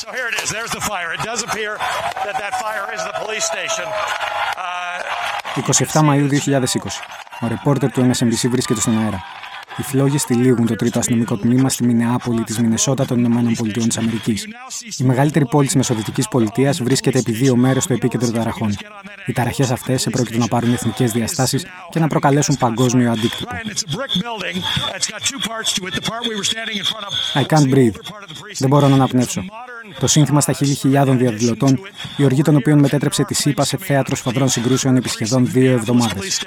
So here it is. There's the fire. It does appear that that fire is the police station. 27 Μαΐου 2020. Ο ρεπόρτερ του MSNBC βρίσκεται στον αέρα. Οι φλόγες τυλίγουν το 3ο αστυνομικό τμήμα στη Μινεάπολη της Μινεσότα των ΗΠΑ. Η μεγαλύτερη πόλη της Μεσοδυτικής Πολιτείας βρίσκεται επί 2 μέρες στο επίκεντρο ταραχών. Οι ταραχές αυτές επρόκειτο να πάρουν εθνικές διαστάσεις και να προκαλέσουν παγκόσμιο αντίκτυπο. I can't breathe. Δεν μπορώ να αναπνεύσω. Το σύνθημα στα χείλη χιλιάδων διαδηλωτών, η οργή των οποίων μετέτρεψε τη ΣΥΠΑ σε θέατρο σφοδρών συγκρούσεων επί σχεδόν 2 εβδομάδες.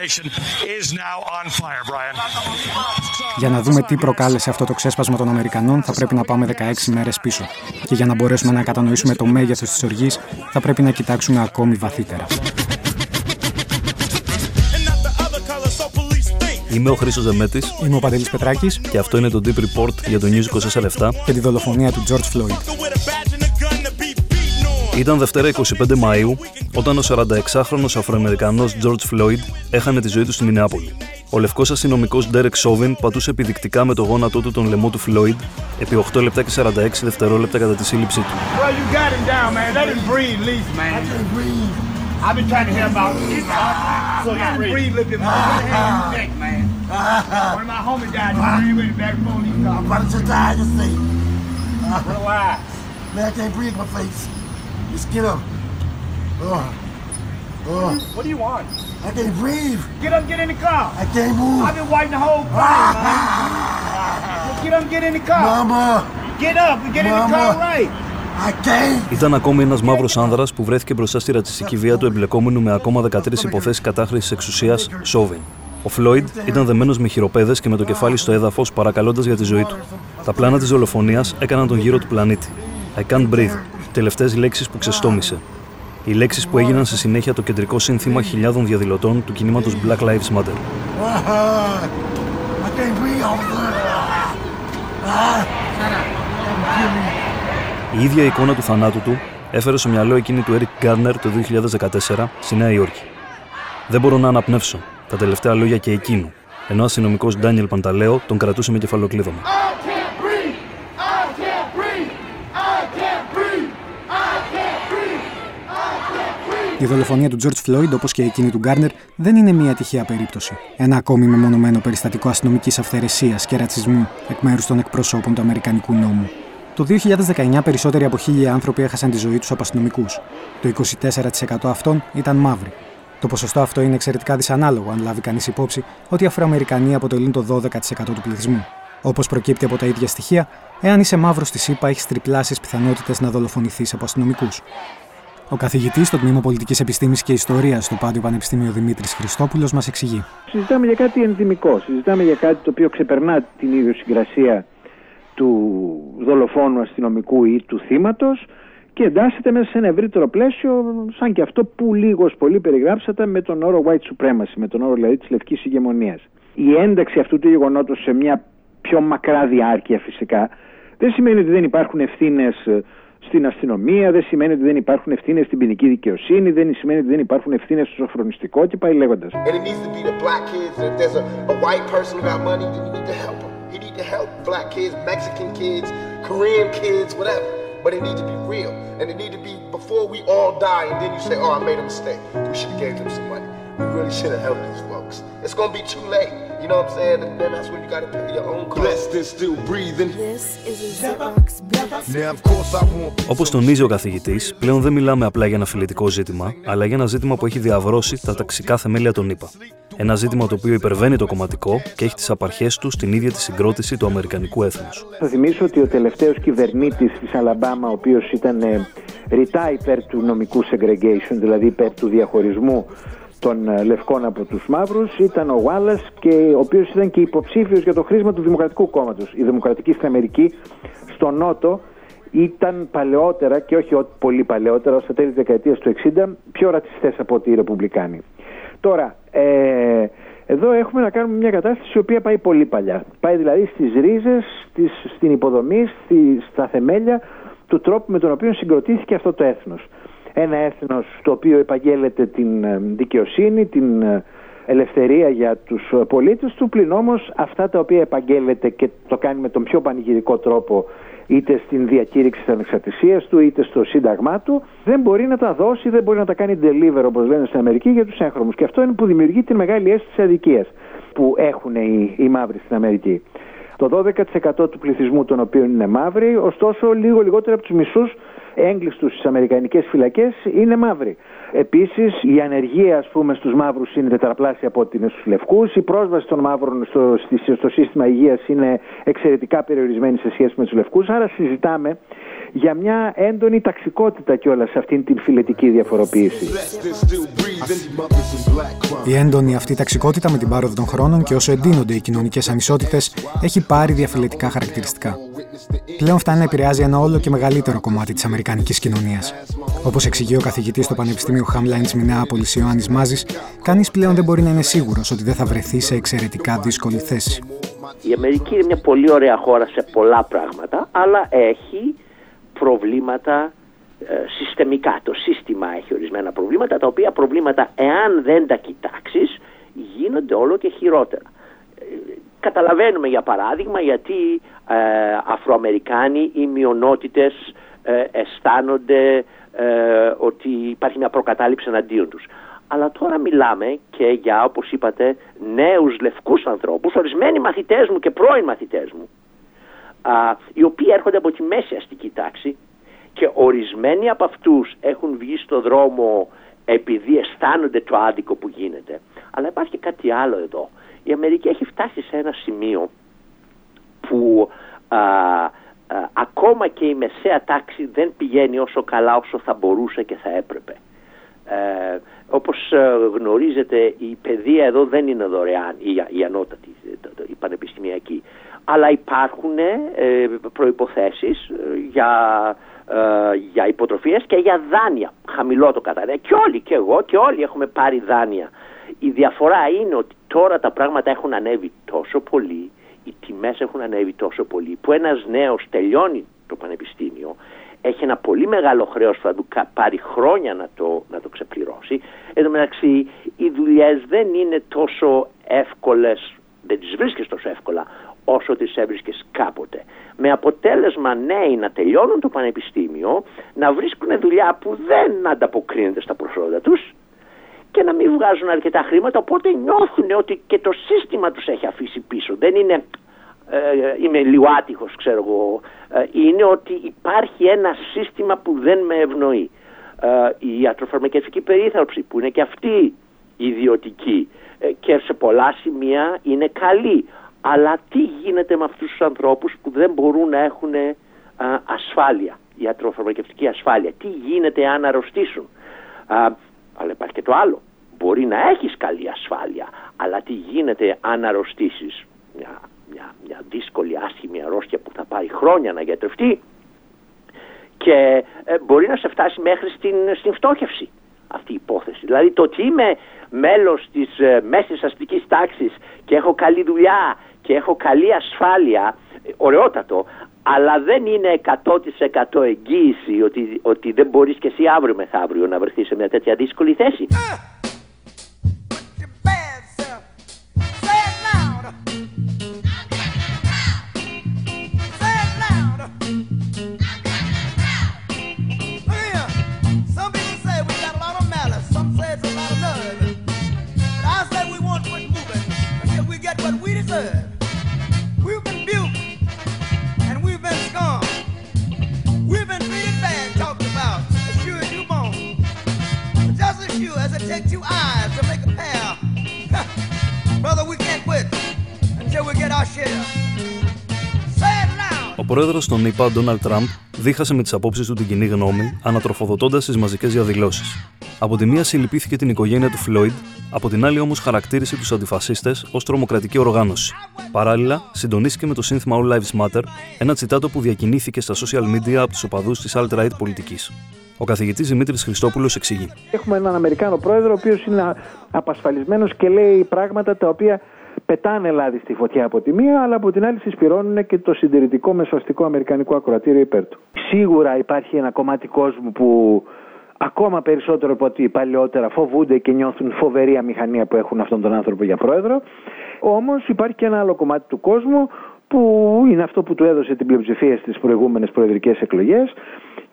Για να δούμε τι προκάλεσε αυτό το ξέσπασμα των Αμερικανών, θα πρέπει να πάμε 16 μέρες πίσω. Και για να μπορέσουμε να κατανοήσουμε το μέγεθος της οργής, θα πρέπει να κοιτάξουμε ακόμη βαθύτερα. Είμαι ο Christos Demetis. Είμαι ο Πανtelής Πετράκης. Και αυτό είναι το Deep Report για το News247 και τη δολοφονία του George Floyd. Ήταν Δευτέρα 25 Μαΐου, όταν ο 46χρονος Αφροαμερικανός George Floyd έχανε τη ζωή του στη Μινεάπολη. Ο λευκός αστυνομικός Derek Chauvin πατούσε επιδεικτικά με το γόνατό του τον λαιμό του Floyd επί 8 λεπτά και 46 δευτερόλεπτα κατά τη σύλληψή του. Just get up. What do you want? I can't breathe. Get up, get in the car. I can't move. I've been wiping the whole body, man. Get up, get in the car. Mama. Get up and get in the car right. Ήταν ακόμη ένας μαύρος άνδρας που βρέθηκε μπροστά στη ρατσιστική βία του εμπλεκόμενου με ακόμα 13 υποθέσεις κατάχρησης εξουσίας Chauvin. Ο Floyd ήταν δεμένος με χειροπέδες και με το κεφάλι στο έδαφος παρακαλώντας για τη ζωή του. Τα πλάνα της δολοφονίας έκαναν τον γύρο του πλανήτη. I can't breathe. Τελευταίες λέξεις που ξεστόμησε. Οι λέξεις που έγιναν σε συνέχεια το κεντρικό σύνθημα χιλιάδων διαδηλωτών του κινήματος Black Lives Matter. Η ίδια εικόνα του θανάτου του έφερε στο μυαλό εκείνη του Eric Garner το 2014 στη Νέα Υόρκη. Δεν μπορώ να αναπνεύσω. Τα τελευταία λόγια και εκείνου. Ενώ ο αστυνομικός Daniel Pantaleo τον κρατούσε με κεφαλοκλείδωμα. Η δολοφονία του George Floyd, όπως και εκείνη του Garner, δεν είναι μία τυχαία περίπτωση. Ένα ακόμη μεμονωμένο περιστατικό αστυνομικής αυθαιρεσίας και ρατσισμού εκ μέρους των εκπροσώπων του Αμερικανικού νόμου. Το 2019 περισσότεροι από 1.000 άνθρωποι έχασαν τη ζωή τους από αστυνομικούς. Το 24% αυτών ήταν μαύροι. Το ποσοστό αυτό είναι εξαιρετικά δυσανάλογο, αν λάβει κανείς υπόψη ότι οι Αφροαμερικανοί αποτελούν το 12% του πληθυσμού. Όπως προκύπτει από τα ίδια στοιχεία, εάν είσαι μαύρος στη ΣΥΠΑ, έχεις τριπλάσιες πιθανότητες να δολοφονηθείς από αστυνομικούς. Ο καθηγητής στο Τμήμα Πολιτικής Επιστήμης και Ιστορίας στο Πάντιο Πανεπιστήμιο Δημήτρης Χριστόπουλος μας εξηγεί. Συζητάμε για κάτι ενδυμικό. Συζητάμε για κάτι το οποίο ξεπερνά την ιδιοσυγκρασία του δολοφόνου αστυνομικού ή του θύματος και εντάσσεται μέσα σε ένα ευρύτερο πλαίσιο, σαν και αυτό που λίγος πολύ περιγράψατε με τον όρο white supremacy, με τον όρο δηλαδή της λευκής ηγεμονίας. Η ένταξη αυτού του γεγονότος σε μια πιο μακρά διάρκεια φυσικά δεν σημαίνει ότι δεν υπάρχουν ευθύνες στην αστυνομία, δεν σημαίνει ότι δεν υπάρχουν ευθύνες στην ποινική δικαιοσύνη, δεν σημαίνει ότι δεν υπάρχουν ευθύνες στο σοφρονιστικό και πάει λέγοντας. Όπως τονίζει ο καθηγητής, πλέον δεν μιλάμε απλά για ένα φιλετικό ζήτημα, αλλά για ένα ζήτημα που έχει διαβρώσει τα ταξικά θεμέλια των ΗΠΑ. Ένα ζήτημα το οποίο υπερβαίνει το κομματικό και έχει τις απαρχές του στην ίδια τη συγκρότηση του αμερικανικού έθνους. Θα θυμίσω ότι ο τελευταίος κυβερνήτης της Αλαμπάμα, ο οποίος ήταν ρητά υπέρ του νομικού segregation, δηλαδή υπέρ του διαχωρισμού των λευκών από τους μαύρους, ήταν ο Wallace, και ο οποίος ήταν και υποψήφιος για το χρήσμα του Δημοκρατικού Κόμματος. Η Δημοκρατική στην Αμερική, στο Νότο, ήταν παλαιότερα και όχι πολύ παλαιότερα, ως τα τέλη της δεκαετίας του 60, πιο ρατσιστές από ότι οι Ρεπουμπλικάνοι. Τώρα, εδώ έχουμε να κάνουμε μια κατάσταση η οποία πάει πολύ παλιά. Πάει δηλαδή στις ρίζες, στην υποδομή, στα θεμέλια του τρόπου με τον οποίο συγκροτήθηκε αυτό το έθνος. Ένα έθνος το οποίο επαγγέλλεται την δικαιοσύνη, την ελευθερία για τους πολίτες του, πλην όμως αυτά τα οποία επαγγέλλεται και το κάνει με τον πιο πανηγυρικό τρόπο είτε στην διακήρυξη της ανεξαρτησίας του, είτε στο σύνταγμά του, δεν μπορεί να τα δώσει, δεν μπορεί να τα κάνει deliver, όπως λένε στην Αμερική, για τους έγχρωμους. Και αυτό είναι που δημιουργεί την μεγάλη αίσθηση της αδικίας που έχουν οι μαύροι στην Αμερική. Το 12% του πληθυσμού των οποίων είναι μαύροι, ωστόσο λίγο λιγότερο από τους μισούς έγκλειστους στις αμερικανικές φυλακές είναι μαύροι. Επίσης, η ανεργία, ας πούμε, στους μαύρους είναι τετραπλάσια από ό,τι είναι στους λευκούς. Η πρόσβαση των μαύρων στο σύστημα υγείας είναι εξαιρετικά περιορισμένη σε σχέση με τους λευκούς. Άρα συζητάμε για μια έντονη ταξικότητα κιόλας σε αυτήν την φυλετική διαφοροποίηση. Η έντονη αυτή ταξικότητα με την πάροδο των χρόνων και όσο εντείνονται οι κοινωνικές ανισότητες έχει πάρει διαφυλετικά χαρακτηριστικά. Πλέον φτάνει να επηρεάζει ένα όλο και μεγαλύτερο κομμάτι της αμερικανικής κοινωνίας. Όπως εξηγεί ο καθηγητής στο Πανεπιστήμιο Hamline της Μινεάπολης Ιωάννης Μάζης, κανείς πλέον δεν μπορεί να είναι σίγουρος ότι δεν θα βρεθεί σε εξαιρετικά δύσκολη θέση. Η Αμερική είναι μια πολύ ωραία χώρα σε πολλά πράγματα, αλλά έχει προβλήματα συστημικά. Το σύστημα έχει ορισμένα προβλήματα, τα οποία προβλήματα, εάν δεν τα κοιτάξεις, γίνονται όλο και χειρότερα. Καταλαβαίνουμε, για παράδειγμα, γιατί Αφροαμερικάνοι ή μειονότητες αισθάνονται ότι υπάρχει μια προκατάληψη εναντίον τους. Αλλά τώρα μιλάμε και για, όπως είπατε, νέους λευκούς ανθρώπους, ορισμένοι μαθητές μου και πρώην μαθητές μου, οι οποίοι έρχονται από τη μέση αστική τάξη και ορισμένοι από αυτούς έχουν βγει στο δρόμο επειδή αισθάνονται το άδικο που γίνεται. Αλλά υπάρχει και κάτι άλλο εδώ. Η Αμερική έχει φτάσει σε ένα σημείο που ακόμα και η μεσαία τάξη δεν πηγαίνει όσο καλά όσο θα μπορούσε και θα έπρεπε. Όπως γνωρίζετε, η παιδεία εδώ δεν είναι δωρεάν, η ανώτατη, η πανεπιστημιακή. Αλλά υπάρχουν προϋποθέσεις για υποτροφίες και για δάνεια. Χαμηλό το καταρρέα. Και όλοι, και εγώ, και όλοι έχουμε πάρει δάνεια. Η διαφορά είναι ότι τώρα τα πράγματα έχουν ανέβει τόσο πολύ, οι τιμές έχουν ανέβει τόσο πολύ, που ένας νέος τελειώνει το πανεπιστήμιο, έχει ένα πολύ μεγάλο χρέος που θα του πάρει χρόνια να το ξεπληρώσει. Εν τω μεταξύ, οι δουλειές δεν είναι τόσο εύκολες, δεν τις βρίσκεις τόσο εύκολα όσο τις έβρισκες κάποτε. Με αποτέλεσμα νέοι να τελειώνουν το πανεπιστήμιο, να βρίσκουν δουλειά που δεν ανταποκρίνεται στα προσόντα τους και να μην βγάζουν αρκετά χρήματα, οπότε νιώθουν ότι και το σύστημα τους έχει αφήσει πίσω. Δεν είναι είμαι λίγο άτυχος, ξέρω εγώ, είναι ότι υπάρχει ένα σύστημα που δεν με ευνοεί. Η ιατροφαρμακευτική περίθαλψη, που είναι και αυτή ιδιωτική και σε πολλά σημεία είναι καλή, αλλά τι γίνεται με αυτούς τους ανθρώπους που δεν μπορούν να έχουν ασφάλεια, ιατροφαρμακευτική ασφάλεια, τι γίνεται αν αρρωστήσουν. Αλλά υπάρχει και το άλλο. Μπορεί να έχεις καλή ασφάλεια, αλλά τι γίνεται αν αρρωστήσεις. Μια δύσκολη, άσχημη αρρώστια που θα πάρει χρόνια να γιατρευτεί και μπορεί να σε φτάσει μέχρι στην φτώχευση αυτή η υπόθεση. Δηλαδή, το ότι είμαι μέλος της μέσης αστικής τάξης και έχω καλή δουλειά και έχω καλή ασφάλεια, ωραιότατο, αλλά δεν είναι 100% εγγύηση ότι δεν μπορείς και εσύ αύριο μεθαύριο να βρεθείς σε μια τέτοια δύσκολη θέση. Ο πρόεδρος των ΗΠΑ, Donald Trump, δίχασε με τις απόψεις του την κοινή γνώμη, ανατροφοδοτώντας τις μαζικές διαδηλώσεις. Από τη μία συλληπήθηκε την οικογένεια του Floyd, από την άλλη όμως χαρακτήρισε τους αντιφασίστες ως τρομοκρατική οργάνωση. Παράλληλα, συντονίστηκε με το σύνθημα All Lives Matter, ένα τσιτάτο που διακινήθηκε στα social media από τους οπαδούς της alt-right πολιτικής. Ο καθηγητής Δημήτρης Χριστόπουλος εξηγεί. Έχουμε έναν Αμερικάνο πρόεδρο, ο οποίος είναι απασφαλισμένος και λέει πράγματα τα οποία πετάνε λάδι στη φωτιά από τη μία, αλλά από την άλλη συσπυρώνουν και το συντηρητικό μεσοαστικό αμερικανικό ακροατήριο υπέρ του. Σίγουρα υπάρχει ένα κομμάτι κόσμου που ακόμα περισσότερο από ό,τι παλαιότερα φοβούνται και νιώθουν φοβερή αμηχανία που έχουν αυτόν τον άνθρωπο για πρόεδρο. Όμως υπάρχει και ένα άλλο κομμάτι του κόσμου που είναι αυτό που του έδωσε την πλειοψηφία στις προηγούμενες προεδρικές εκλογές.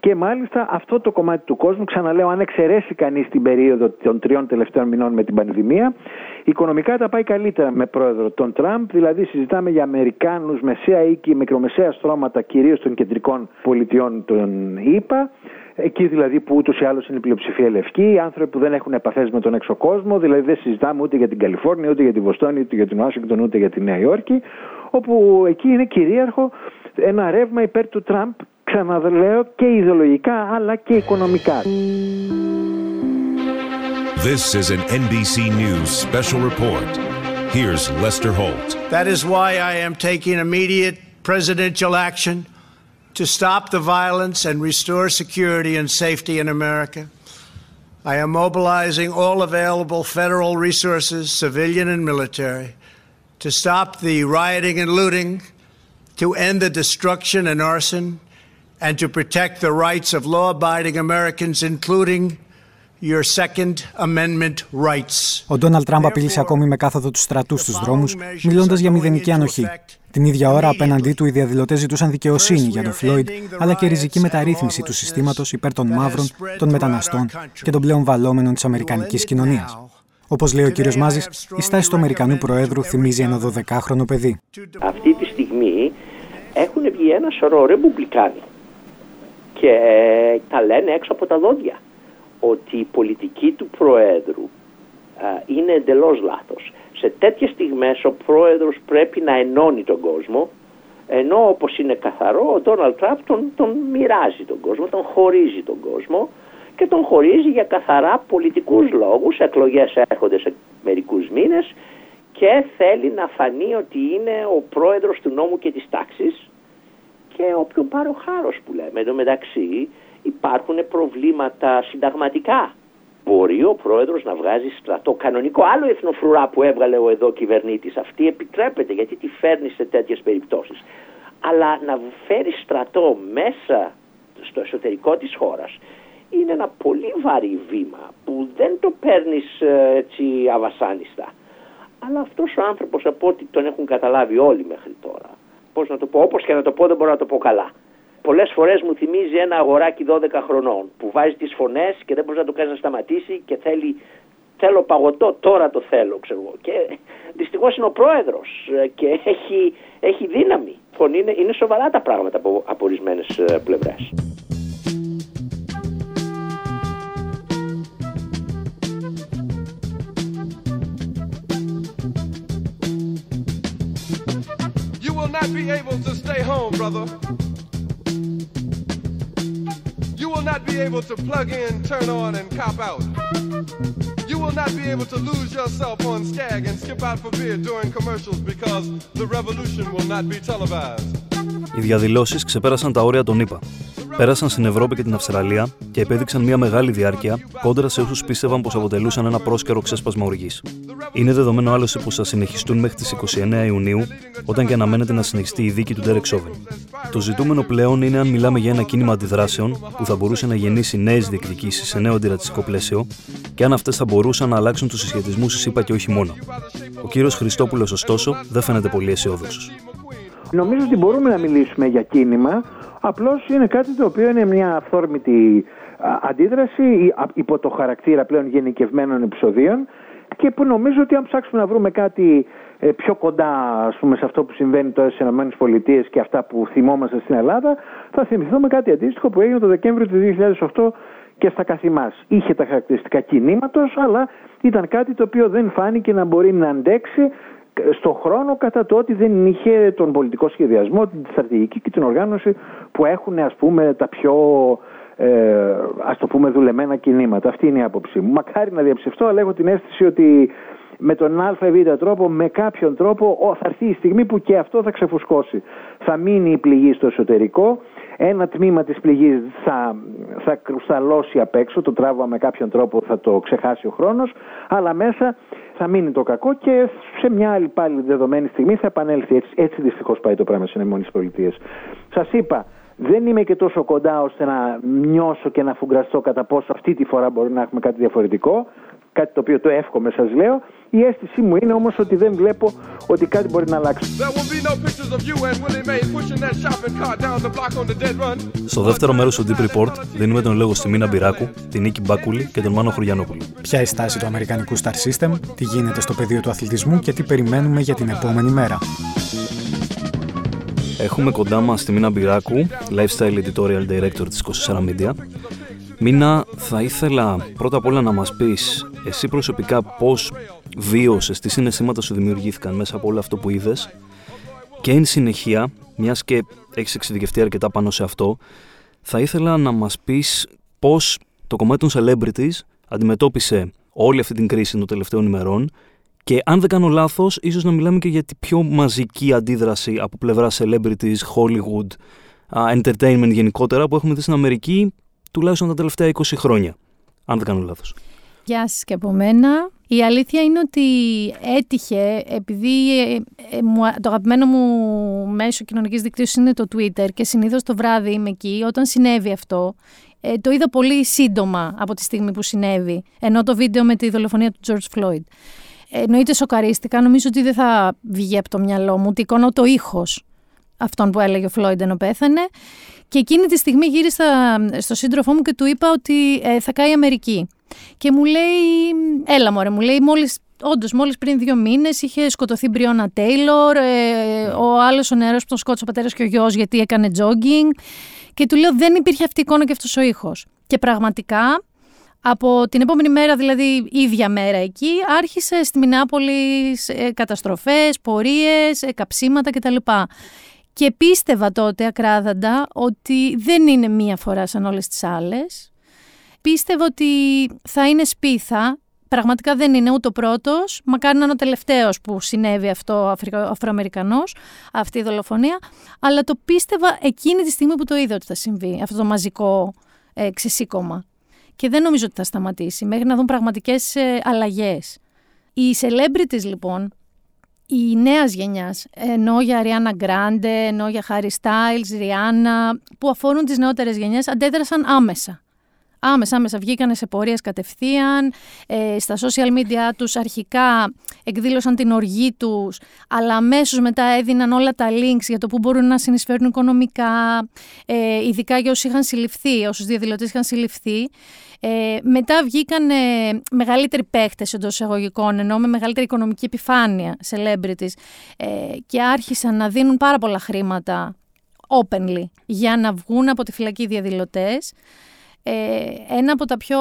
Και μάλιστα αυτό το κομμάτι του κόσμου, ξαναλέω, αν εξαιρέσει κανείς την περίοδο των 3 τελευταίων μηνών με την πανδημία, οικονομικά τα πάει καλύτερα με πρόεδρο τον Τραμπ. Δηλαδή, συζητάμε για Αμερικάνους, μεσαία οίκη, μικρομεσαία στρώματα, κυρίως των κεντρικών πολιτιών των ΗΠΑ. Εκεί δηλαδή που ούτως ή άλλως είναι η πλειοψηφία λευκή, οι άνθρωποι που δεν έχουν επαφές με τον έξω κόσμο, δηλαδή δεν συζητάμε ούτε για την Καλιφόρνια, ούτε για τη Βοστόνη, ούτε για την Ουάσιγκτον, ούτε για τη Νέα Υόρκη, όπου εκεί είναι κυρίαρχο ένα ρεύμα υπέρ του Τραμπ, ξαναλέω, και ιδεολογικά αλλά και οικονομικά. This is an NBC News special report. Here's Lester Holt. That is why I am taking immediate presidential action to stop the violence and restore security and safety in America. I am mobilizing all available federal resources, civilian and military, to stop the rioting and looting, to end the destruction and arson, and to protect the rights of law-abiding Americans, including your Second Amendment rights. Ο Ντόναλντ Τραμπ απειλήσε ακόμη με κάθοδο του στρατού στους δρόμους, μιλώντας για μηδενική ανοχή. Την ίδια ώρα, απέναντί του, οι διαδηλωτές ζητούσαν δικαιοσύνη για τον Φλόιντ, αλλά και ριζική μεταρρύθμιση του συστήματος υπέρ των μαύρων, των μεταναστών και των πλέον βαλόμενων της αμερικανικής κοινωνίας. Όπως λέει ο κύριος Μάζης, η στάση του Αμερικανού Προέδρου θυμίζει ένα 12χρονο παιδί. Αυτή τη στιγμή έχουν βγει ένα σωρό ρεπουμπλικάνοι και τα λένε έξω από τα δόντια ότι η πολιτική του Προέδρου είναι εντελώς λάθος. Σε τέτοιες στιγμές ο Πρόεδρος πρέπει να ενώνει τον κόσμο, ενώ όπως είναι καθαρό ο Ντόναλντ Τραμπ τον μοιράζει τον κόσμο, τον χωρίζει τον κόσμο και τον χωρίζει για καθαρά πολιτικούς λόγους. Εκλογές έρχονται σε μερικούς μήνες και θέλει να φανεί ότι είναι ο Πρόεδρος του νόμου και της τάξης και όποιον πάρει ο χάρος που λέμε. Εν τω μεταξύ υπάρχουν προβλήματα συνταγματικά. Μπορεί ο πρόεδρος να βγάζει στρατό κανονικό. Άλλο εθνοφρουρά που έβγαλε ο εδώ κυβερνήτης, αυτή επιτρέπεται γιατί τη φέρνει σε τέτοιες περιπτώσεις. Αλλά να φέρει στρατό μέσα στο εσωτερικό της χώρας είναι ένα πολύ βαρύ βήμα που δεν το παίρνεις έτσι αβασάνιστα. Αλλά αυτός ο άνθρωπος, από ό,τι τον έχουν καταλάβει όλοι μέχρι τώρα, πώς να το πω, όπως και να το πω δεν μπορώ να το πω καλά. Πολλές φορές μου θυμίζει ένα αγοράκι 12 χρονών που βάζει τις φωνές και δεν μπορεί να το κάνει να σταματήσει και θέλω παγωτό, τώρα το θέλω, ξέρω εγώ. Και δυστυχώς είναι ο πρόεδρος και έχει δύναμη. Λοιπόν, είναι σοβαρά τα πράγματα από ορισμένες πλευρές. You will not be able to stay home, brother. You will not be able to plug in, turn on, and cop out. You will not be able to lose yourself on Skag and skip out for beer during commercials because the revolution will not be televised. Οι διαδηλώσεις ξεπέρασαν τα όρια των ΗΠΑ. Πέρασαν στην Ευρώπη και την Αυστραλία και επέδειξαν μια μεγάλη διάρκεια κόντρα σε όσους πίστευαν πως αποτελούσαν ένα πρόσκαιρο ξέσπασμα οργής. Είναι δεδομένο άλλωστε πως θα συνεχιστούν μέχρι τις 29 Ιουνίου, όταν και αναμένεται να συνεχιστεί η δίκη του Ντέρεκ Σόβιν. Το ζητούμενο πλέον είναι αν μιλάμε για ένα κίνημα αντιδράσεων που θα μπορούσε να γεννήσει νέες διεκδικήσεις σε νέο αντιρατσιστικό πλαίσιο και αν αυτές θα μπορούσαν να αλλάξουν τους συσχετισμούς της ΗΠΑ και όχι μόνο. Ο κύριος Χριστόπουλος, ωστόσο, δεν φαίνεται πολύ αισιόδοξος. Νομίζω ότι μπορούμε να μιλήσουμε για κίνημα. Απλώς είναι κάτι το οποίο είναι μια αυθόρμητη αντίδραση υπό το χαρακτήρα πλέον γενικευμένων επεισοδίων και που νομίζω ότι αν ψάξουμε να βρούμε κάτι πιο κοντά, ας πούμε, σε αυτό που συμβαίνει τώρα στις ΗΠΑ και αυτά που θυμόμαστε στην Ελλάδα, θα θυμηθούμε κάτι αντίστοιχο που έγινε το Δεκέμβριο του 2008 και στα καθημάς. Είχε τα χαρακτηριστικά κινήματος, αλλά ήταν κάτι το οποίο δεν φάνηκε να μπορεί να αντέξει στον χρόνο, κατά το ότι δεν είχε τον πολιτικό σχεδιασμό, την στρατηγική και την οργάνωση που έχουν, ας πούμε, τα πιο ας το πούμε δουλεμένα κινήματα. Αυτή είναι η άποψή μου. Μακάρι να διαψευτώ, αλλά έχω την αίσθηση ότι με τον ΑΒ τρόπο, με κάποιον τρόπο, θα έρθει η στιγμή που και αυτό θα ξεφουσκώσει. Θα μείνει η πληγή στο εσωτερικό. Ένα τμήμα της πληγής θα κρουσταλώσει απ' έξω, το τραύμα με κάποιον τρόπο θα το ξεχάσει ο χρόνος, αλλά μέσα θα μείνει το κακό και σε μια άλλη πάλι δεδομένη στιγμή θα επανέλθει. Έτσι δυστυχώς πάει το πράγμα στις ΗΠΑ. Σας είπα, δεν είμαι και τόσο κοντά ώστε να νιώσω και να φουγκραστώ κατά πόσο αυτή τη φορά μπορεί να έχουμε κάτι διαφορετικό. κάτι το οποίο το εύχομαι, σας λέω. Η αίσθησή μου είναι όμως ότι δεν βλέπω ότι κάτι μπορεί να αλλάξει. Στο δεύτερο μέρος του Deep Report δίνουμε τον λόγο στη Μίνα Μπυράκου, την Νίκη Μπακούλη και τον Μάνο Χωριανόπουλο. Ποια η στάση του αμερικανικού Star System, τι γίνεται στο πεδίο του αθλητισμού και τι περιμένουμε για την επόμενη μέρα. Έχουμε κοντά μας τη Μίνα Μπυράκου, Lifestyle Editorial Director της 24 Media. Μίνα, θα ήθελα πρώτα απ' όλα να μας πεις εσύ προσωπικά πώς βίωσες, τι συναισθήματα σου δημιουργήθηκαν μέσα από όλο αυτό που είδες και εν συνεχεία, μιας και έχεις εξειδικευτεί αρκετά πάνω σε αυτό, θα ήθελα να μας πεις πώς το κομμάτι των celebrities αντιμετώπισε όλη αυτή την κρίση των τελευταίων ημερών και αν δεν κάνω λάθος, ίσως να μιλάμε και για την πιο μαζική αντίδραση από πλευρά celebrities, Hollywood, entertainment γενικότερα που έχουμε δει στην Αμερική τουλάχιστον τα τελευταία 20 χρόνια, αν δεν κάνω λάθος. Γεια σας και από μένα. Η αλήθεια είναι ότι έτυχε, επειδή το αγαπημένο μου μέσο κοινωνικής δικτύωσης είναι το Twitter και συνήθως το βράδυ είμαι εκεί, όταν συνέβη αυτό, το είδα πολύ σύντομα από τη στιγμή που συνέβη, ενώ το βίντεο με τη δολοφονία του George Floyd. Εννοείται σοκαρίστηκα, νομίζω ότι δεν θα βγει από το μυαλό μου, ούτε εικόνα ούτε ο ήχος αυτόν που έλεγε ο Floyd ενώ πέθανε. Και εκείνη τη στιγμή γύρισα στο σύντροφό μου και του είπα ότι θα καεί η Αμερική. Και μου λέει, έλα μωρέ, μου λέει, όντως μόλις πριν 2 μήνες είχε σκοτωθεί η Brionna Taylor, ο άλλος ο νεαρός που τον σκότωσε ο πατέρας και ο γιος γιατί έκανε jogging. Και του λέω δεν υπήρχε αυτή η εικόνα και αυτός ο ήχος. Και πραγματικά από την επόμενη μέρα, δηλαδή ίδια μέρα εκεί, άρχισε στη Μινάπολη καταστροφές, πορείες, καψίματα κτλ. Και πίστευα τότε ακράδαντα ότι δεν είναι μία φορά σαν όλες τις άλλες. Πίστευα ότι θα είναι σπίθα, πραγματικά δεν είναι ούτε ο πρώτος, μακάρι να είναι ο τελευταίος που συνέβη αυτό ο Αφροαμερικανός, αυτή η δολοφονία, αλλά το πίστευα εκείνη τη στιγμή που το είδα ότι θα συμβεί, αυτό το μαζικό ξεσήκωμα. Και δεν νομίζω ότι θα σταματήσει, μέχρι να δουν πραγματικές αλλαγές. Οι celebrities λοιπόν, η νέα γενιά, ενώ για Ariana Grande, ενώ για Harry Styles, Rihanna, που αφορούν τις νεότερες γενιές, αντέδρασαν άμεσα. Άμεσα βγήκανε σε πορείες κατευθείαν, στα social media τους αρχικά εκδήλωσαν την οργή τους, αλλά αμέσως μετά έδιναν όλα τα links για το που μπορούν να συνεισφέρουν οικονομικά, ειδικά για όσους είχαν συλληφθεί, όσους διαδηλωτές είχαν συλληφθεί. Μετά βγήκαν μεγαλύτεροι παίχτες εντός εισαγωγικών, ενώ με μεγαλύτερη οικονομική επιφάνεια, celebrities, και άρχισαν να δίνουν πάρα πολλά χρήματα openly για να βγουν από τη φυλακή διαδηλωτές. Ένα από τα πιο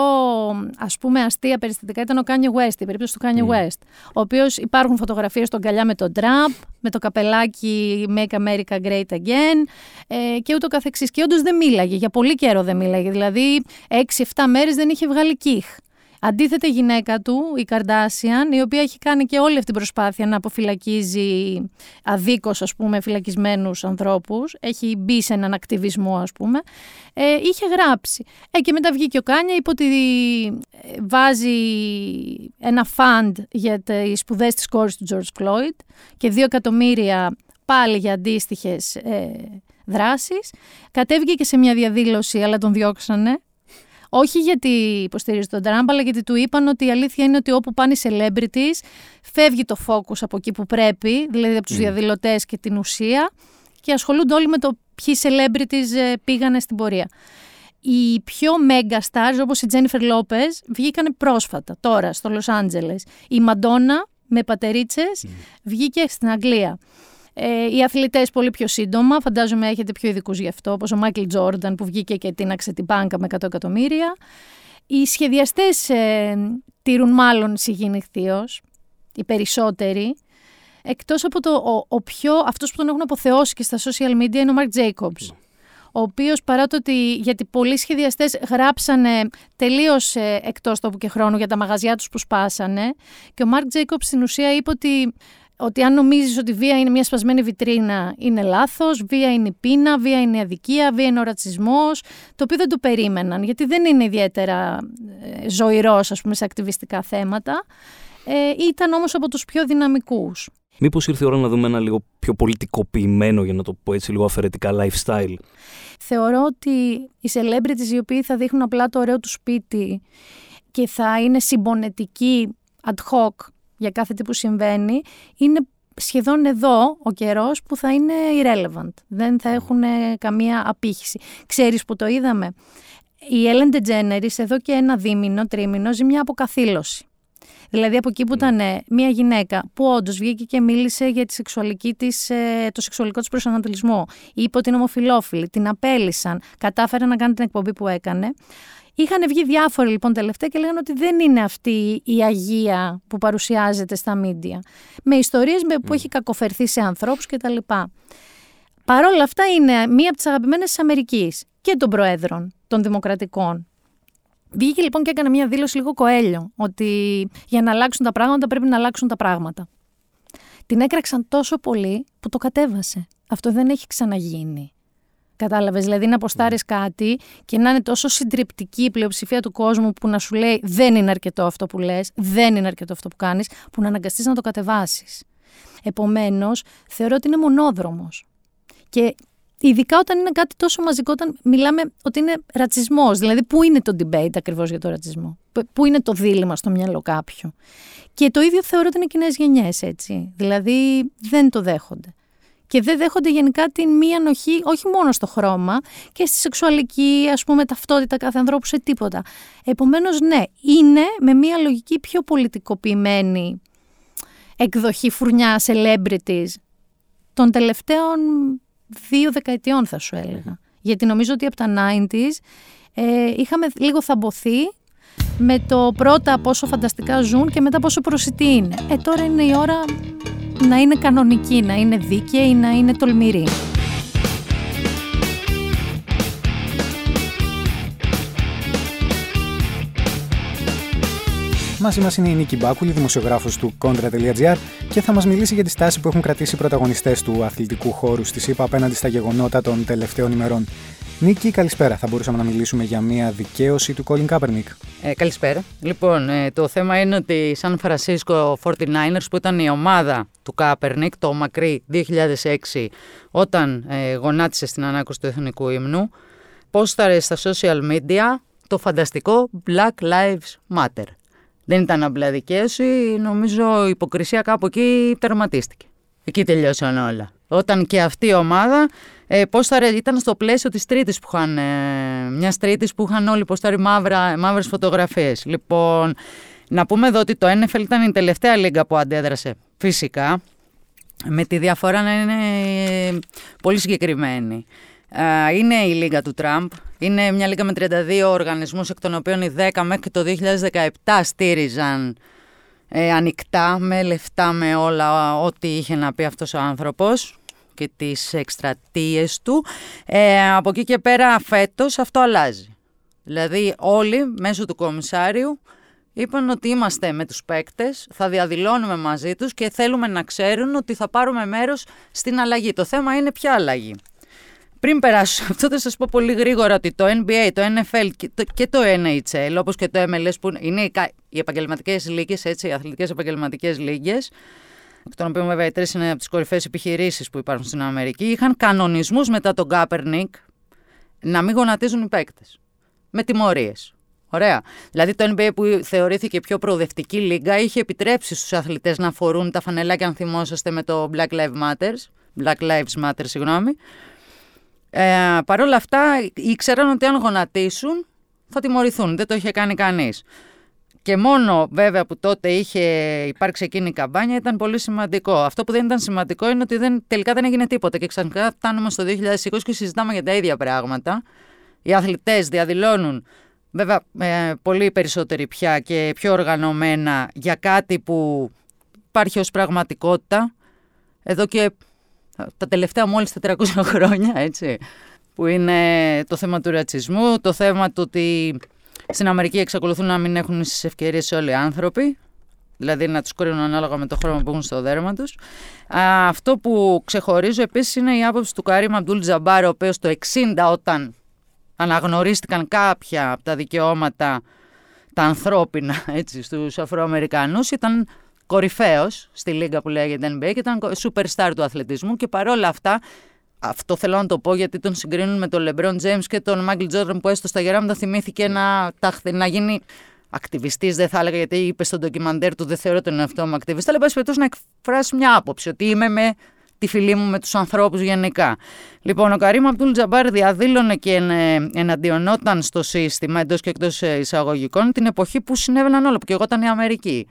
αστεία περιστατικά ήταν ο Kanye West, η περίπτωση του Kanye West, ο οποίος υπάρχουν φωτογραφίες στον αγκαλιά με τον Τραμπ, με το καπελάκι Make America Great Again και ούτω καθεξής. Και όντως δεν μίλαγε, για πολύ καιρό δεν μίλαγε, δηλαδή 6-7 μέρες δεν είχε βγάλει κιχ. Αντίθετα η γυναίκα του, η Καρντάσιαν, η οποία έχει κάνει και όλη αυτή την προσπάθεια να αποφυλακίζει αδίκως, ας πούμε, φυλακισμένους ανθρώπους, έχει μπει σε έναν ακτιβισμό, ας πούμε, είχε γράψει. Και μετά βγήκε ο Κάνια, είπε ότι βάζει ένα φαντ για τις σπουδές της κόρης του George Floyd και 2 εκατομμύρια πάλι για αντίστοιχες δράσεις. Κατέβηκε και σε μια διαδήλωση, αλλά τον διώξανε. Όχι γιατί υποστηρίζει τον Τραμπ, αλλά γιατί του είπαν ότι η αλήθεια είναι ότι όπου πάνε οι celebrities, φεύγει το focus από εκεί που πρέπει, δηλαδή από τους διαδηλωτές και την ουσία, και ασχολούνται όλοι με το ποιοι celebrities πήγανε στην πορεία. Οι πιο mega stars, όπως η Jennifer Lopez, βγήκανε πρόσφατα, τώρα, στο Los Angeles. Η Madonna, με πατερίτσες, βγήκε στην Αγγλία. Οι αθλητές πολύ πιο σύντομα, φαντάζομαι έχετε πιο ειδικούς γι' αυτό, όπως ο Michael Jordan που βγήκε και τίναξε την μπάνκα με 100 εκατομμύρια. Οι σχεδιαστές τηρούν μάλλον συγγενή χθείως, οι περισσότεροι. Εκτός από αυτός που τον έχουν αποθεώσει και στα social media είναι ο Marc Jacobs, ο οποίος παρά το ότι, γιατί πολλοί σχεδιαστές γράψανε τελείως εκτός τόπου και χρόνου για τα μαγαζιά τους που σπάσανε, και ο Marc Jacobs στην ουσία είπε ότι αν νομίζεις ότι βία είναι μια σπασμένη βιτρίνα, είναι λάθος, βία είναι η πείνα, βία είναι η αδικία, βία είναι ο ρατσισμός, το οποίο δεν το περίμεναν, γιατί δεν είναι ιδιαίτερα ζωηρός, ας πούμε, σε ακτιβιστικά θέματα. Ήταν όμως από τους πιο δυναμικούς. Μήπως ήρθε η ώρα να δούμε ένα λίγο πιο πολιτικοποιημένο, για να το πω έτσι λίγο αφαιρετικά, lifestyle. Θεωρώ ότι οι celebrities οι οποίοι θα δείχνουν απλά το ωραίο του σπίτι και θα είναι συμπονετική ad hoc για κάθε τι που συμβαίνει, είναι σχεδόν εδώ ο καιρός που θα είναι irrelevant. Δεν θα έχουν καμία απήχηση. Ξέρεις που το είδαμε? Η Ellen DeGeneres εδώ και ένα δίμηνο, τρίμηνο ζει μια αποκαθήλωση. Δηλαδή από εκεί που ήταν μια γυναίκα που όντως βγήκε και μίλησε για τη σεξουαλική της, το σεξουαλικό της προσανατολισμό, είπε ότι είναι ομοφυλόφιλη, την απέλησαν, κατάφερε να κάνει την εκπομπή που έκανε. Είχαν βγει διάφοροι λοιπόν τελευταία και λέγανε ότι δεν είναι αυτή η αγία που παρουσιάζεται στα μίντια. Με ιστορίες που έχει κακοφερθεί σε ανθρώπους κτλ. Παρ' όλα αυτά είναι μία από τις αγαπημένες της Αμερικής και των προέδρων των Δημοκρατικών. Βγήκε λοιπόν και έκανε μία δήλωση λίγο κοέλιο, ότι για να αλλάξουν τα πράγματα πρέπει να αλλάξουν τα πράγματα. Την έκραξαν τόσο πολύ που το κατέβασε. Αυτό δεν έχει ξαναγίνει. Κατάλαβες, δηλαδή να αποστάρεις κάτι και να είναι τόσο συντριπτική η πλειοψηφία του κόσμου που να σου λέει δεν είναι αρκετό αυτό που λες, δεν είναι αρκετό αυτό που κάνεις, που να αναγκαστείς να το κατεβάσεις. Επομένως, θεωρώ ότι είναι μονόδρομος. Και ειδικά όταν είναι κάτι τόσο μαζικό, όταν μιλάμε ότι είναι ρατσισμός. Δηλαδή, πού είναι το debate ακριβώς για το ρατσισμό? Πού είναι το δίλημμα στο μυαλό κάποιου? Και το ίδιο θεωρώ ότι είναι κοινές γενιές, έτσι. Δηλαδή, δεν το δέχονται. Και δεν δέχονται γενικά την μία ανοχή, όχι μόνο στο χρώμα, και στη σεξουαλική, ας πούμε, ταυτότητα κάθε ανθρώπου, σε τίποτα. Επομένως, ναι, είναι με μία λογική πιο πολιτικοποιημένη εκδοχή φουρνιά celebrities των τελευταίων 2 δεκαετιών, θα σου έλεγα. Γιατί νομίζω ότι από τα 90s είχαμε λίγο θαμποθεί με το πρώτα πόσο φανταστικά ζουν και μετά πόσο προσιτή είναι. Τώρα είναι η ώρα να είναι κανονική, να είναι δίκαιη, να είναι τολμηρή. Μαζί μας είναι η Νίκη Μπάκουλη, δημοσιογράφος του Contra.gr, και θα μας μιλήσει για τη στάση που έχουν κρατήσει οι πρωταγωνιστές του αθλητικού χώρου στις ΗΠΑ απέναντι στα γεγονότα των τελευταίων ημερών. Νίκη, καλησπέρα. Θα μπορούσαμε να μιλήσουμε για μια δικαίωση του Colin Kaepernick? Καλησπέρα. Λοιπόν, το θέμα είναι ότι οι San Francisco 49ers, που ήταν η ομάδα του Kaepernick το μακρύ 2006, όταν γονάτισε στην ανάκουση του εθνικού ύμνου, πόσταρε στα social media το φανταστικό Black Lives Matter. Δεν ήταν απλά δικαίωση, νομίζω η υποκρισία κάπου εκεί τερματίστηκε. Εκεί τελειώσαν όλα. Όταν και αυτή η ομάδα πόσταρε, ήταν στο πλαίσιο της Τρίτης που είχαν, μιας Τρίτης που είχαν όλοι πόσταρει μαύρες φωτογραφίες. Λοιπόν, να πούμε εδώ ότι το NFL ήταν η τελευταία λίγα που αντέδρασε φυσικά, με τη διαφορά να είναι πολύ συγκεκριμένη. Είναι η λίγα του Τραμπ, είναι μια λίγα με 32 οργανισμούς, εκ των οποίων οι 10 μέχρι το 2017 στήριζαν ανοιχτά, με λεφτά, με όλα ό,τι είχε να πει αυτός ο άνθρωπος και τις εκστρατείες του. Από εκεί και πέρα φέτος αυτό αλλάζει. Δηλαδή όλοι μέσω του κομισάριου είπαν ότι είμαστε με τους παίκτες, θα διαδηλώνουμε μαζί τους και θέλουμε να ξέρουν ότι θα πάρουμε μέρος στην αλλαγή. Το θέμα είναι ποια αλλαγή. Πριν περάσω σε αυτό, θα σας πω πολύ γρήγορα ότι το NBA, το NFL και το NHL, όπως και το MLS, που είναι οι επαγγελματικές λίγες, έτσι, οι αθλητικές επαγγελματικές λίγες, εκ των οποίων βέβαια οι τρεις είναι από τις κορυφαίες επιχειρήσεις που υπάρχουν στην Αμερική, είχαν κανονισμούς μετά τον Kaepernick να μην γονατίζουν οι παίκτες. Με τιμωρίες. Ωραία. Δηλαδή το NBA, που θεωρήθηκε πιο προοδευτική λίγα, είχε επιτρέψει στους αθλητές να φορούν τα φανελάκια, αν θυμόσαστε, με το Black Lives Matter, συγγνώμη. Παρ' όλα αυτά ήξεραν ότι αν γονατίσουν θα τιμωρηθούν, δεν το είχε κάνει κανείς. Και μόνο βέβαια που τότε είχε υπάρξει εκείνη η καμπάνια ήταν πολύ σημαντικό. Αυτό που δεν ήταν σημαντικό είναι ότι τελικά δεν έγινε τίποτα και ξαφνικά φτάνουμε στο 2020 και συζητάμε για τα ίδια πράγματα. Οι αθλητές διαδηλώνουν βέβαια πολύ περισσότεροι πια και πιο οργανωμένα για κάτι που υπάρχει ως πραγματικότητα εδώ και τα τελευταία μόλις 400 χρόνια, έτσι, που είναι το θέμα του ρατσισμού, το θέμα του ότι στην Αμερική εξακολουθούν να μην έχουν τις ευκαιρίες όλοι οι άνθρωποι, δηλαδή να τους κρίνουν ανάλογα με το χρώμα που έχουν στο δέρμα τους. Αυτό που ξεχωρίζω επίσης είναι η άποψη του Kareem Abdul-Jabbar, ο οποίος το 60, όταν αναγνωρίστηκαν κάποια από τα δικαιώματα τα ανθρώπινα, έτσι, στους Αφροαμερικανούς, ήταν κορυφαίος στη λίγα που λέγεται NBA και ήταν superstar του αθλητισμού, και παρόλα αυτά, αυτό θέλω να το πω γιατί τον συγκρίνουν με τον LeBron James και τον Michael Jordan, που έστω στα γεράματα θυμήθηκε να γίνει ακτιβιστής, δεν θα έλεγα, γιατί είπε στον ντοκιμαντέρ του δεν θεωρώ τον εαυτό μου ακτιβιστή, αλλά πάση να εκφράσει μια άποψη ότι είμαι με τη φιλή μου με τους ανθρώπους γενικά. Λοιπόν, ο Καρίμ Αμπτούλ-Τζαμπάρ διαδήλωνε και εναντιονόταν στο σύστημα εντός και εκτός εισαγωγικών την εποχή που συνέβαιναν όλα, που και εγώ ήταν η Αμερική,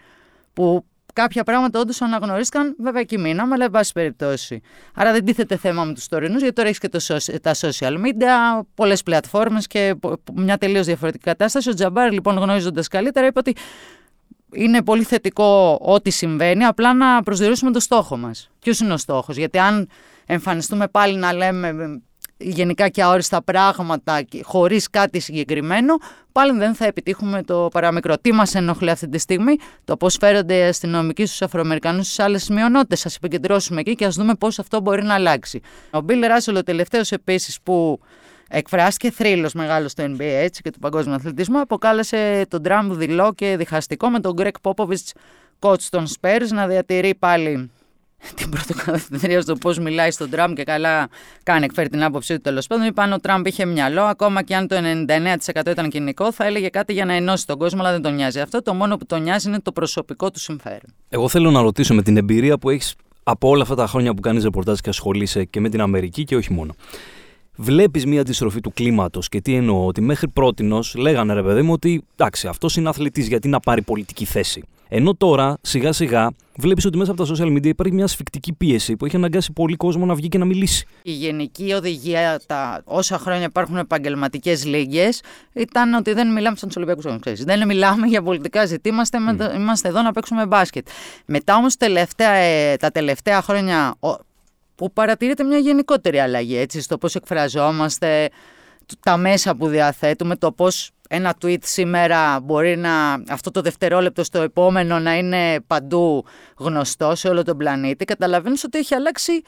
που κάποια πράγματα όντως αναγνωρίστηκαν, βέβαια και μείναμε, αλλά εν πάση περιπτώσει. Άρα δεν τίθεται θέμα με τους τωρινούς, γιατί τώρα έχεις και τα social media, πολλές πλατφόρμες και μια τελείως διαφορετική κατάσταση. Ο Τζαμπάρ, λοιπόν, γνωρίζοντας καλύτερα, είπε ότι είναι πολύ θετικό ό,τι συμβαίνει, απλά να προσδιορίσουμε το στόχο μας. Ποιος είναι ο στόχος, γιατί αν εμφανιστούμε πάλι να λέμε γενικά και αόριστα πράγματα χωρίς κάτι συγκεκριμένο, πάλι δεν θα επιτύχουμε το παραμικρό. Τι μας ενοχλεί αυτή τη στιγμή, το πώς φέρονται οι αστυνομικοί στους Αφροαμερικανούς, στις άλλες μειονότητες. Ας επικεντρώσουμε εκεί και ας δούμε πώς αυτό μπορεί να αλλάξει. Ο Μπιλ Ράσελ, ο τελευταίος επίσης που εκφράστηκε, θρύλος μεγάλος στο NBA έτσι, και του παγκόσμιου αθλητισμού, αποκάλεσε τον Τραμπ δειλό και διχαστικό, με τον Γκρεκ Πόποβιτς, κότς των Σπέρς, να διατηρεί πάλι την πρωτοκαθεδρία στο πώς μιλάει στον Τραμπ, και καλά κάνει, εκφέρει την άποψή του τέλος πάντων. Είπαν ο Τραμπ είχε μυαλό, ακόμα και αν το 99% ήταν κοινικό, θα έλεγε κάτι για να ενώσει τον κόσμο, αλλά δεν τον νοιάζει αυτό. Το μόνο που τον νοιάζει είναι το προσωπικό του συμφέρον. Εγώ θέλω να ρωτήσω, με την εμπειρία που έχεις από όλα αυτά τα χρόνια που κάνεις ρεπορτάζ και ασχολείσαι και με την Αμερική και όχι μόνο. Βλέπεις μια αντιστροφή του κλίματος, και τι εννοώ, ότι μέχρι πρότινος λέγανε, ρε παιδί μου, ότι εντάξει, αυτός είναι αθλητής, γιατί να πάρει πολιτική θέση. Ενώ τώρα σιγά σιγά βλέπεις ότι μέσα από τα social media υπάρχει μια ασφυκτική πίεση που έχει αναγκάσει πολύ κόσμο να βγει και να μιλήσει. Η γενική οδηγία, όσα χρόνια υπάρχουν επαγγελματικές λίγες, ήταν ότι δεν μιλάμε στους Ολυμπιακούς Αγώνες. Δεν μιλάμε για πολιτικά ζητήματα, είμαστε εδώ να παίξουμε μπάσκετ. Μετά όμως τα τελευταία χρόνια, που παρατηρείται μια γενικότερη αλλαγή, έτσι, στο πώς εκφραζόμαστε, τα μέσα που διαθέτουμε, το πώς ένα tweet σήμερα μπορεί να, αυτό το δευτερόλεπτο στο επόμενο, να είναι παντού γνωστό σε όλο τον πλανήτη. Καταλαβαίνεις ότι έχει αλλάξει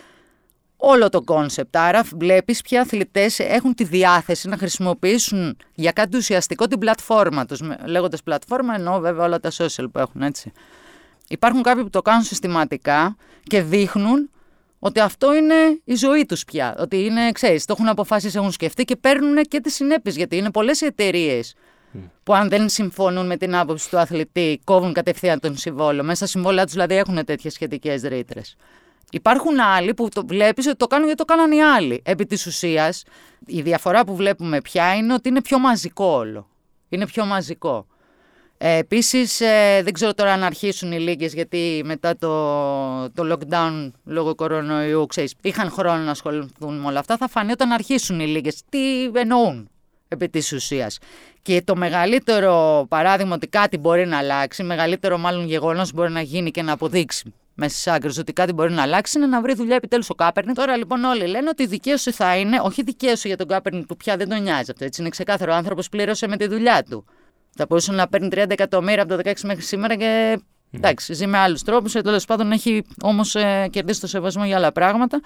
όλο το κόνσεπτ. Άρα βλέπεις ποιοι αθλητές έχουν τη διάθεση να χρησιμοποιήσουν για κάτι ουσιαστικό την πλατφόρμα τους. Λέγοντας πλατφόρμα, εννοώ βέβαια όλα τα social που έχουν, έτσι. Υπάρχουν κάποιοι που το κάνουν συστηματικά και δείχνουν ότι αυτό είναι η ζωή τους πια, ότι είναι, ξέρεις, το έχουν αποφασίσει, έχουν σκεφτεί και παίρνουν και τις συνέπειες, γιατί είναι πολλές οι εταιρείες που αν δεν συμφωνούν με την άποψη του αθλητή κόβουν κατευθείαν τον συμβόλαιο, μέσα στα συμβόλαιά τους δηλαδή έχουν τέτοιες σχετικές ρήτρες. Υπάρχουν άλλοι που το βλέπεις ότι το κάνουν γιατί το κάνανε οι άλλοι. Επί της ουσίας η διαφορά που βλέπουμε πια είναι ότι είναι πιο μαζικό όλο, είναι πιο μαζικό. Επίσης, δεν ξέρω τώρα αν αρχίσουν οι λίγες, γιατί μετά το lockdown λόγω κορονοϊού, ξέρεις, είχαν χρόνο να ασχοληθούν με όλα αυτά. Θα φανεί όταν αρχίσουν οι λίγες τι εννοούν επί της ουσίας. Και το μεγαλύτερο παράδειγμα ότι κάτι μπορεί να αλλάξει, μεγαλύτερο μάλλον γεγονός μπορεί να γίνει και να αποδείξει μέσα στις άκρες ότι κάτι μπορεί να αλλάξει, είναι να βρει δουλειά επιτέλους ο Κάπερνικ. Τώρα λοιπόν όλοι λένε ότι η δικαίωση θα είναι, όχι δικαίωση για τον Κάπερνικ που πια δεν τον νοιάζει αυτό. Έτσι είναι ξεκάθαρο, ο άνθρωπος πλήρωσε με τη δουλειά του. Θα μπορούσε να παίρνει 30 εκατομμύρια από το 16 μέχρι σήμερα και εντάξει, ζει με άλλους τρόπους. Τέλος πάντων, έχει όμως κερδίσει το σεβασμό για άλλα πράγματα.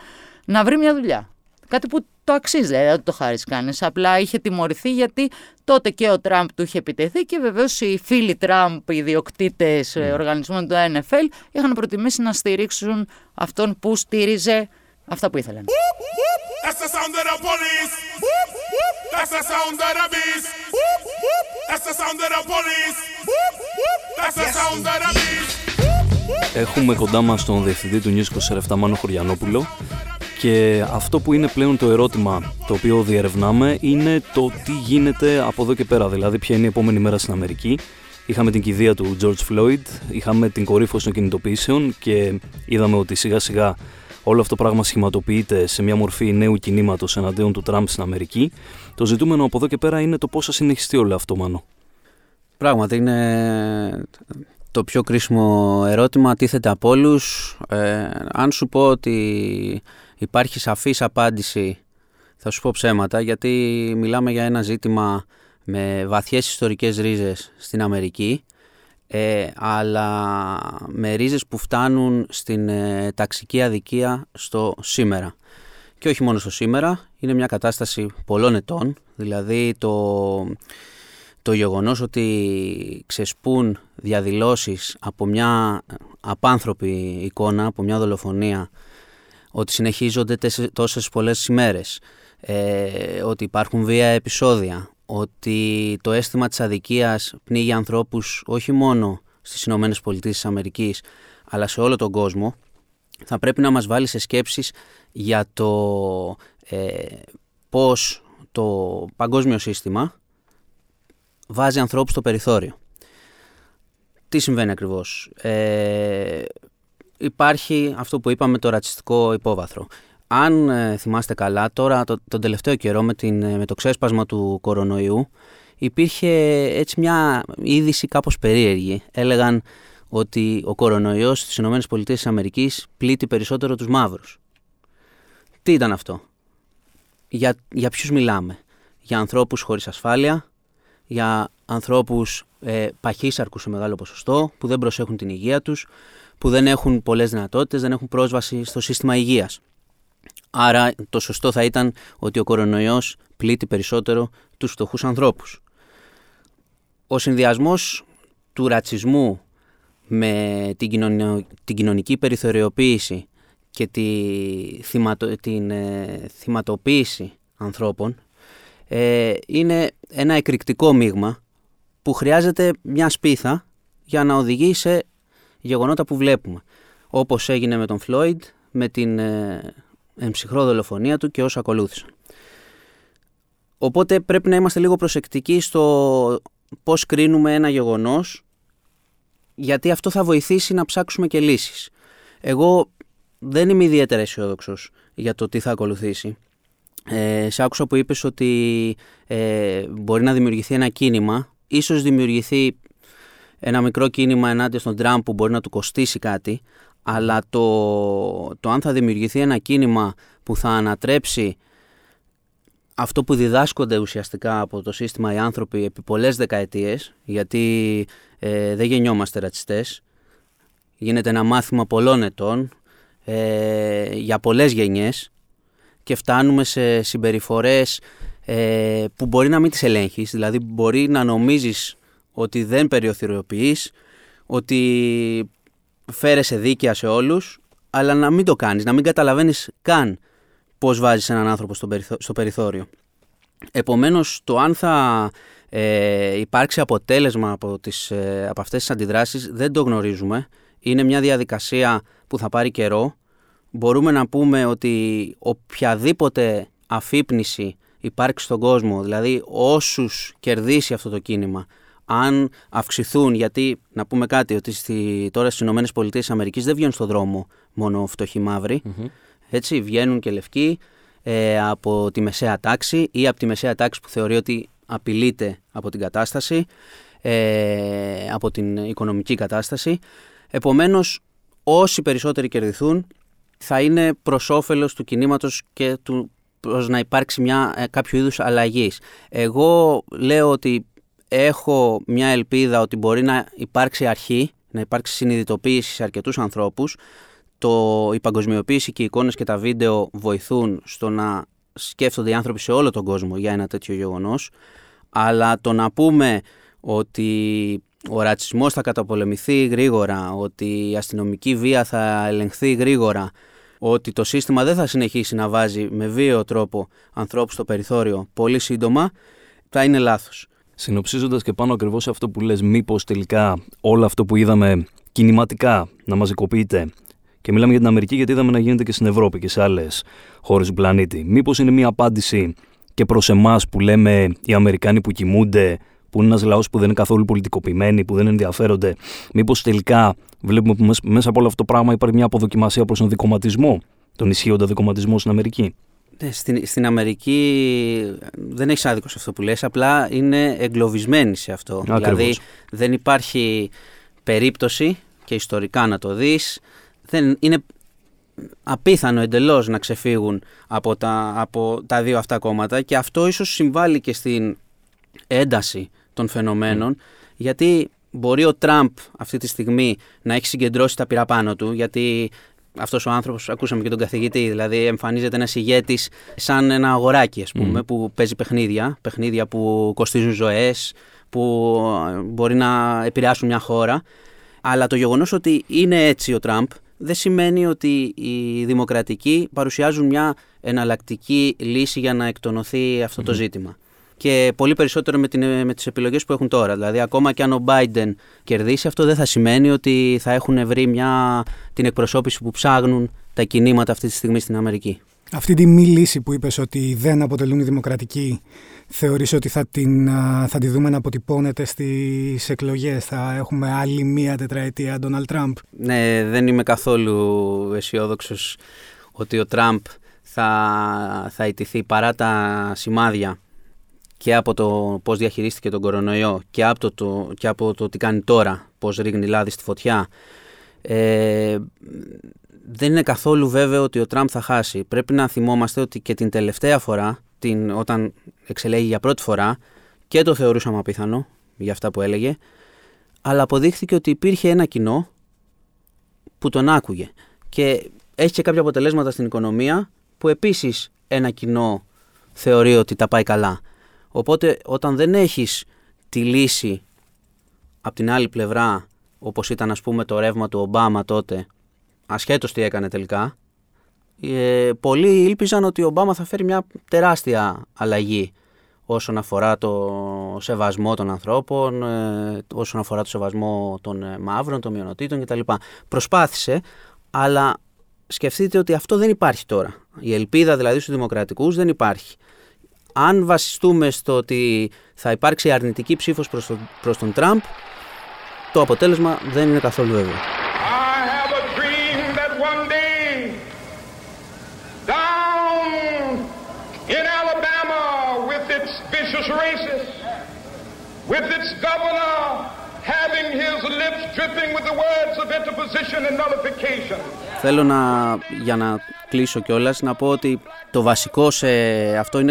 Να βρει μια δουλειά. Κάτι που το αξίζει, δηλαδή δεν το χάρης κανείς. Απλά είχε τιμωρηθεί γιατί τότε και ο Τραμπ του είχε επιτεθεί και βεβαίως οι φίλοι Τραμπ, οι ιδιοκτήτες οργανισμών του NFL, είχαν προτιμήσει να στηρίξουν αυτόν που στήριζε αυτά που ήθελαν. That's the sound of the police. That's the sound of the beast. That's the sound of the police. That's the sound of the beast. Έχουμε κοντά μας τον διευθυντή του News247, Μάνο Χωριανόπουλο, και αυτό που είναι πλέον το ερώτημα το οποίο διερευνάμε είναι το τι γίνεται από εδώ και πέρα, δηλαδή ποια είναι η επόμενη μέρα στην Αμερική. Είχαμε την κηδεία του George Floyd, είχαμε την κορύφωση των κινητοποιήσεων και είδαμε ότι σιγά σιγά όλο αυτό το πράγμα σχηματοποιείται σε μια μορφή νέου κινήματος εναντίον του Τραμπ στην Αμερική. Το ζητούμενο από εδώ και πέρα είναι το πώς θα συνεχιστεί όλο αυτό, Μάνο. Πράγματι είναι το πιο κρίσιμο ερώτημα, τίθεται από όλους. Αν σου πω ότι υπάρχει σαφής απάντηση, θα σου πω ψέματα, γιατί μιλάμε για ένα ζήτημα με βαθιές ιστορικές ρίζες στην Αμερική, αλλά με ρίζες που φτάνουν στην ταξική αδικία στο σήμερα. Και όχι μόνο στο σήμερα, είναι μια κατάσταση πολλών ετών, δηλαδή το γεγονός ότι ξεσπούν διαδηλώσεις από μια απάνθρωπη εικόνα, από μια δολοφονία, ότι συνεχίζονται τόσες πολλές ημέρες, ότι υπάρχουν βία επεισόδια, ότι το αίσθημα της αδικίας πνίγει ανθρώπους όχι μόνο στις ΗΠΑ αλλά σε όλο τον κόσμο, θα πρέπει να μας βάλει σε σκέψεις για το πώς το παγκόσμιο σύστημα βάζει ανθρώπους στο περιθώριο. Τι συμβαίνει ακριβώς? Υπάρχει αυτό που είπαμε, το ρατσιστικό υπόβαθρο. Αν θυμάστε καλά, τώρα τον τελευταίο καιρό με το ξέσπασμα του κορονοϊού υπήρχε έτσι μια είδηση κάπως περίεργη. Έλεγαν ότι ο κορονοϊός στις ΗΠΑ πλήττει περισσότερο τους μαύρους. Τι ήταν αυτό? Για ποιους μιλάμε? Για ανθρώπους χωρίς ασφάλεια, για ανθρώπους παχύσαρκους σε μεγάλο ποσοστό, που δεν προσέχουν την υγεία τους, που δεν έχουν πολλές δυνατότητες, δεν έχουν πρόσβαση στο σύστημα υγείας. Άρα το σωστό θα ήταν ότι ο κορονοϊός πλήττει περισσότερο τους φτωχούς ανθρώπους. Ο συνδυασμός του ρατσισμού με την κοινωνική περιθωριοποίηση και την θυματοποίηση ανθρώπων είναι ένα εκρηκτικό μείγμα που χρειάζεται μια σπίθα για να οδηγεί σε γεγονότα που βλέπουμε. Όπως έγινε με τον Φλόιντ, με την εμψυχρό δολοφονία του και όσα ακολούθησαν. Οπότε πρέπει να είμαστε λίγο προσεκτικοί στο πώς κρίνουμε ένα γεγονός, γιατί αυτό θα βοηθήσει να ψάξουμε και λύσεις. Εγώ δεν είμαι ιδιαίτερα αισιόδοξος για το τι θα ακολουθήσει. Σε άκουσα που είπες ότι μπορεί να δημιουργηθεί ένα κίνημα, ίσως δημιουργηθεί ένα μικρό κίνημα ενάντια στον Τραμπ που μπορεί να του κοστίσει κάτι, αλλά το αν θα δημιουργηθεί ένα κίνημα που θα ανατρέψει αυτό που διδάσκονται ουσιαστικά από το σύστημα οι άνθρωποι επί πολλές δεκαετίες, γιατί δεν γεννιόμαστε ρατσιστές, γίνεται ένα μάθημα πολλών ετών για πολλές γενιές και φτάνουμε σε συμπεριφορές που μπορεί να μην τις ελέγχεις, δηλαδή μπορεί να νομίζεις ότι δεν περιοθυροποιείς, ότι φέρεσαι δίκαια σε όλους, αλλά να μην το κάνεις, να μην καταλαβαίνεις καν πώς βάζεις έναν άνθρωπο στο περιθώριο. Επομένως, το αν θα υπάρξει αποτέλεσμα από αυτές τις αντιδράσεις δεν το γνωρίζουμε. Είναι μια διαδικασία που θα πάρει καιρό. Μπορούμε να πούμε ότι οποιαδήποτε αφύπνιση υπάρξει στον κόσμο, δηλαδή όσους κερδίσει αυτό το κίνημα, αν αυξηθούν, γιατί να πούμε κάτι, ότι τώρα στις ΗΠΑ δεν βγαίνουν στον δρόμο μόνο φτωχοί μαύροι, έτσι, βγαίνουν και λευκοί από τη μεσαία τάξη ή από τη μεσαία τάξη που θεωρεί ότι απειλείται από την κατάσταση, από την οικονομική κατάσταση. Επομένως, όσοι περισσότεροι κερδιθούν θα είναι προς όφελος του κινήματος και προς να υπάρξει κάποιο είδους αλλαγής. Εγώ λέω ότι έχω μια ελπίδα ότι μπορεί να υπάρξει αρχή, να υπάρξει συνειδητοποίηση σε αρκετούς ανθρώπους. Η παγκοσμιοποίηση και οι εικόνες και τα βίντεο βοηθούν στο να σκέφτονται οι άνθρωποι σε όλο τον κόσμο για ένα τέτοιο γεγονός. Αλλά το να πούμε ότι ο ρατσισμός θα καταπολεμηθεί γρήγορα, ότι η αστυνομική βία θα ελεγχθεί γρήγορα, ότι το σύστημα δεν θα συνεχίσει να βάζει με βίαιο τρόπο ανθρώπους στο περιθώριο πολύ σύντομα, θα είναι λάθος. Συνοψίζοντας και πάνω ακριβώς σε αυτό που λες, μήπως τελικά όλο αυτό που είδαμε κινηματικά να μαζικοποιείται, και μιλάμε για την Αμερική γιατί είδαμε να γίνεται και στην Ευρώπη και σε άλλες χώρες του πλανήτη, μήπως είναι μια απάντηση και προς εμάς που λέμε οι Αμερικάνοι που κοιμούνται, που είναι ένας λαός που δεν είναι καθόλου πολιτικοποιημένοι, που δεν ενδιαφέρονται, μήπως τελικά βλέπουμε που μέσα από όλο αυτό το πράγμα υπάρχει μια αποδοκιμασία προς τον δικοματισμό, τον ισχύοντα δικοματισμό στην Αμερική? Στην Αμερική δεν έχεις άδικο σε αυτό που λες, απλά είναι εγκλωβισμένη σε αυτό. Ακριβώς. Δηλαδή δεν υπάρχει περίπτωση και ιστορικά να το δεις. Είναι απίθανο εντελώς να ξεφύγουν από τα δύο αυτά κόμματα και αυτό ίσως συμβάλλει και στην ένταση των φαινομένων, γιατί μπορεί ο Τραμπ αυτή τη στιγμή να έχει συγκεντρώσει τα πυρά πάνω του, γιατί αυτός ο άνθρωπος, ακούσαμε και τον καθηγητή, δηλαδή εμφανίζεται ένας ηγέτης σαν ένα αγοράκι, ας πούμε, που παίζει παιχνίδια που κοστίζουν ζωές, που μπορεί να επηρεάσουν μια χώρα. Αλλά το γεγονός ότι είναι έτσι ο Τραμπ δεν σημαίνει ότι οι δημοκρατικοί παρουσιάζουν μια εναλλακτική λύση για να εκτονωθεί αυτό το ζήτημα. και πολύ περισσότερο με τις επιλογές που έχουν τώρα. Δηλαδή, ακόμα και αν ο Biden κερδίσει, αυτό δεν θα σημαίνει ότι θα έχουν βρει την εκπροσώπηση που ψάχνουν τα κινήματα αυτή τη στιγμή στην Αμερική. Αυτή τη μη λύση που είπες ότι δεν αποτελούν δημοκρατική, θεωρείς ότι θα τη δούμε να αποτυπώνεται στις εκλογές? Θα έχουμε άλλη μία τετραετία Donald Trump? Ναι, δεν είμαι καθόλου αισιόδοξος ότι ο Τραμπ θα ιτηθεί, παρά τα σημάδια και από το πώς διαχειρίστηκε τον κορονοϊό και από το τι κάνει τώρα, πώς ρίχνει λάδι στη φωτιά. Δεν είναι καθόλου βέβαιο ότι ο Τραμπ θα χάσει. Πρέπει να θυμόμαστε ότι και την τελευταία φορά, όταν εξελέγει για πρώτη φορά, και το θεωρούσαμε απίθανο για αυτά που έλεγε, αλλά αποδείχθηκε ότι υπήρχε ένα κοινό που τον άκουγε. Και έχει και κάποια αποτελέσματα στην οικονομία που επίσης ένα κοινό θεωρεί ότι τα πάει καλά. Οπότε όταν δεν έχεις τη λύση από την άλλη πλευρά, όπως ήταν ας πούμε το ρεύμα του Ομπάμα τότε, ασχέτως τι έκανε τελικά, πολλοί ήλπιζαν ότι ο Ομπάμα θα φέρει μια τεράστια αλλαγή όσον αφορά το σεβασμό των ανθρώπων, όσον αφορά το σεβασμό των μαύρων, των μειονοτήτων κτλ. Προσπάθησε, αλλά σκεφτείτε ότι αυτό δεν υπάρχει τώρα. Η ελπίδα δηλαδή στους δημοκρατικούς δεν υπάρχει. Αν βασιστούμε στο ότι θα υπάρξει αρνητική ψήφος προς τον Τραμπ, το αποτέλεσμα δεν είναι καθόλου βέβαιο. With its governor having his lips dripping with the words of interposition and nullification. Θέλω για να κλείσω κιόλας να πω ότι το βασικό σε αυτό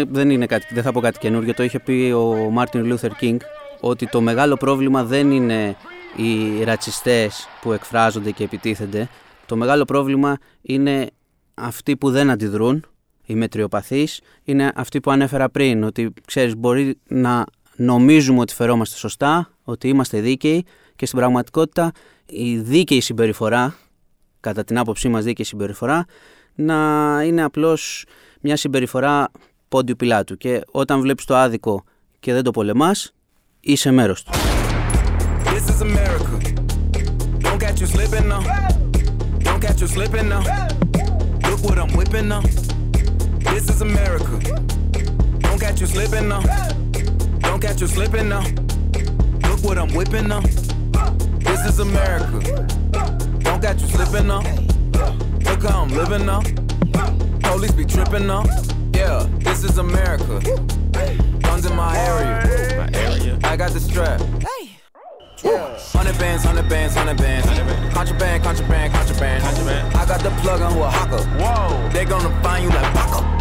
δεν θα πω κάτι καινούργιο, το είχε πει ο Μάρτιν Λούθερ Κίνγκ, ότι το μεγάλο πρόβλημα δεν είναι οι ρατσιστές που εκφράζονται και επιτίθενται. Το μεγάλο πρόβλημα είναι αυτοί που δεν αντιδρούν, οι μετριοπαθείς, είναι αυτοί που ανέφερα πριν, ότι ξέρεις, μπορεί να νομίζουμε ότι φερόμαστε σωστά, ότι είμαστε δίκαιοι, και στην πραγματικότητα η δίκαιη συμπεριφορά, κατά την άποψή μας δίκαιη συμπεριφορά, να είναι απλώς μια συμπεριφορά πόντιου Πιλάτου. Και όταν βλέπεις το άδικο και δεν το πολεμάς, είσαι μέρος του. Don't catch you slipping now. Look what I'm whipping up. This is America. Don't catch you slipping up. Look how I'm living up. Police be tripping up. Yeah, this is America. Guns in my area. I got the strap. Hey. 100 bands, 100 bands, 100 bands. Contraband, contraband, contraband. I got the plug on who a hawker. Whoa. They gonna find you like Paco.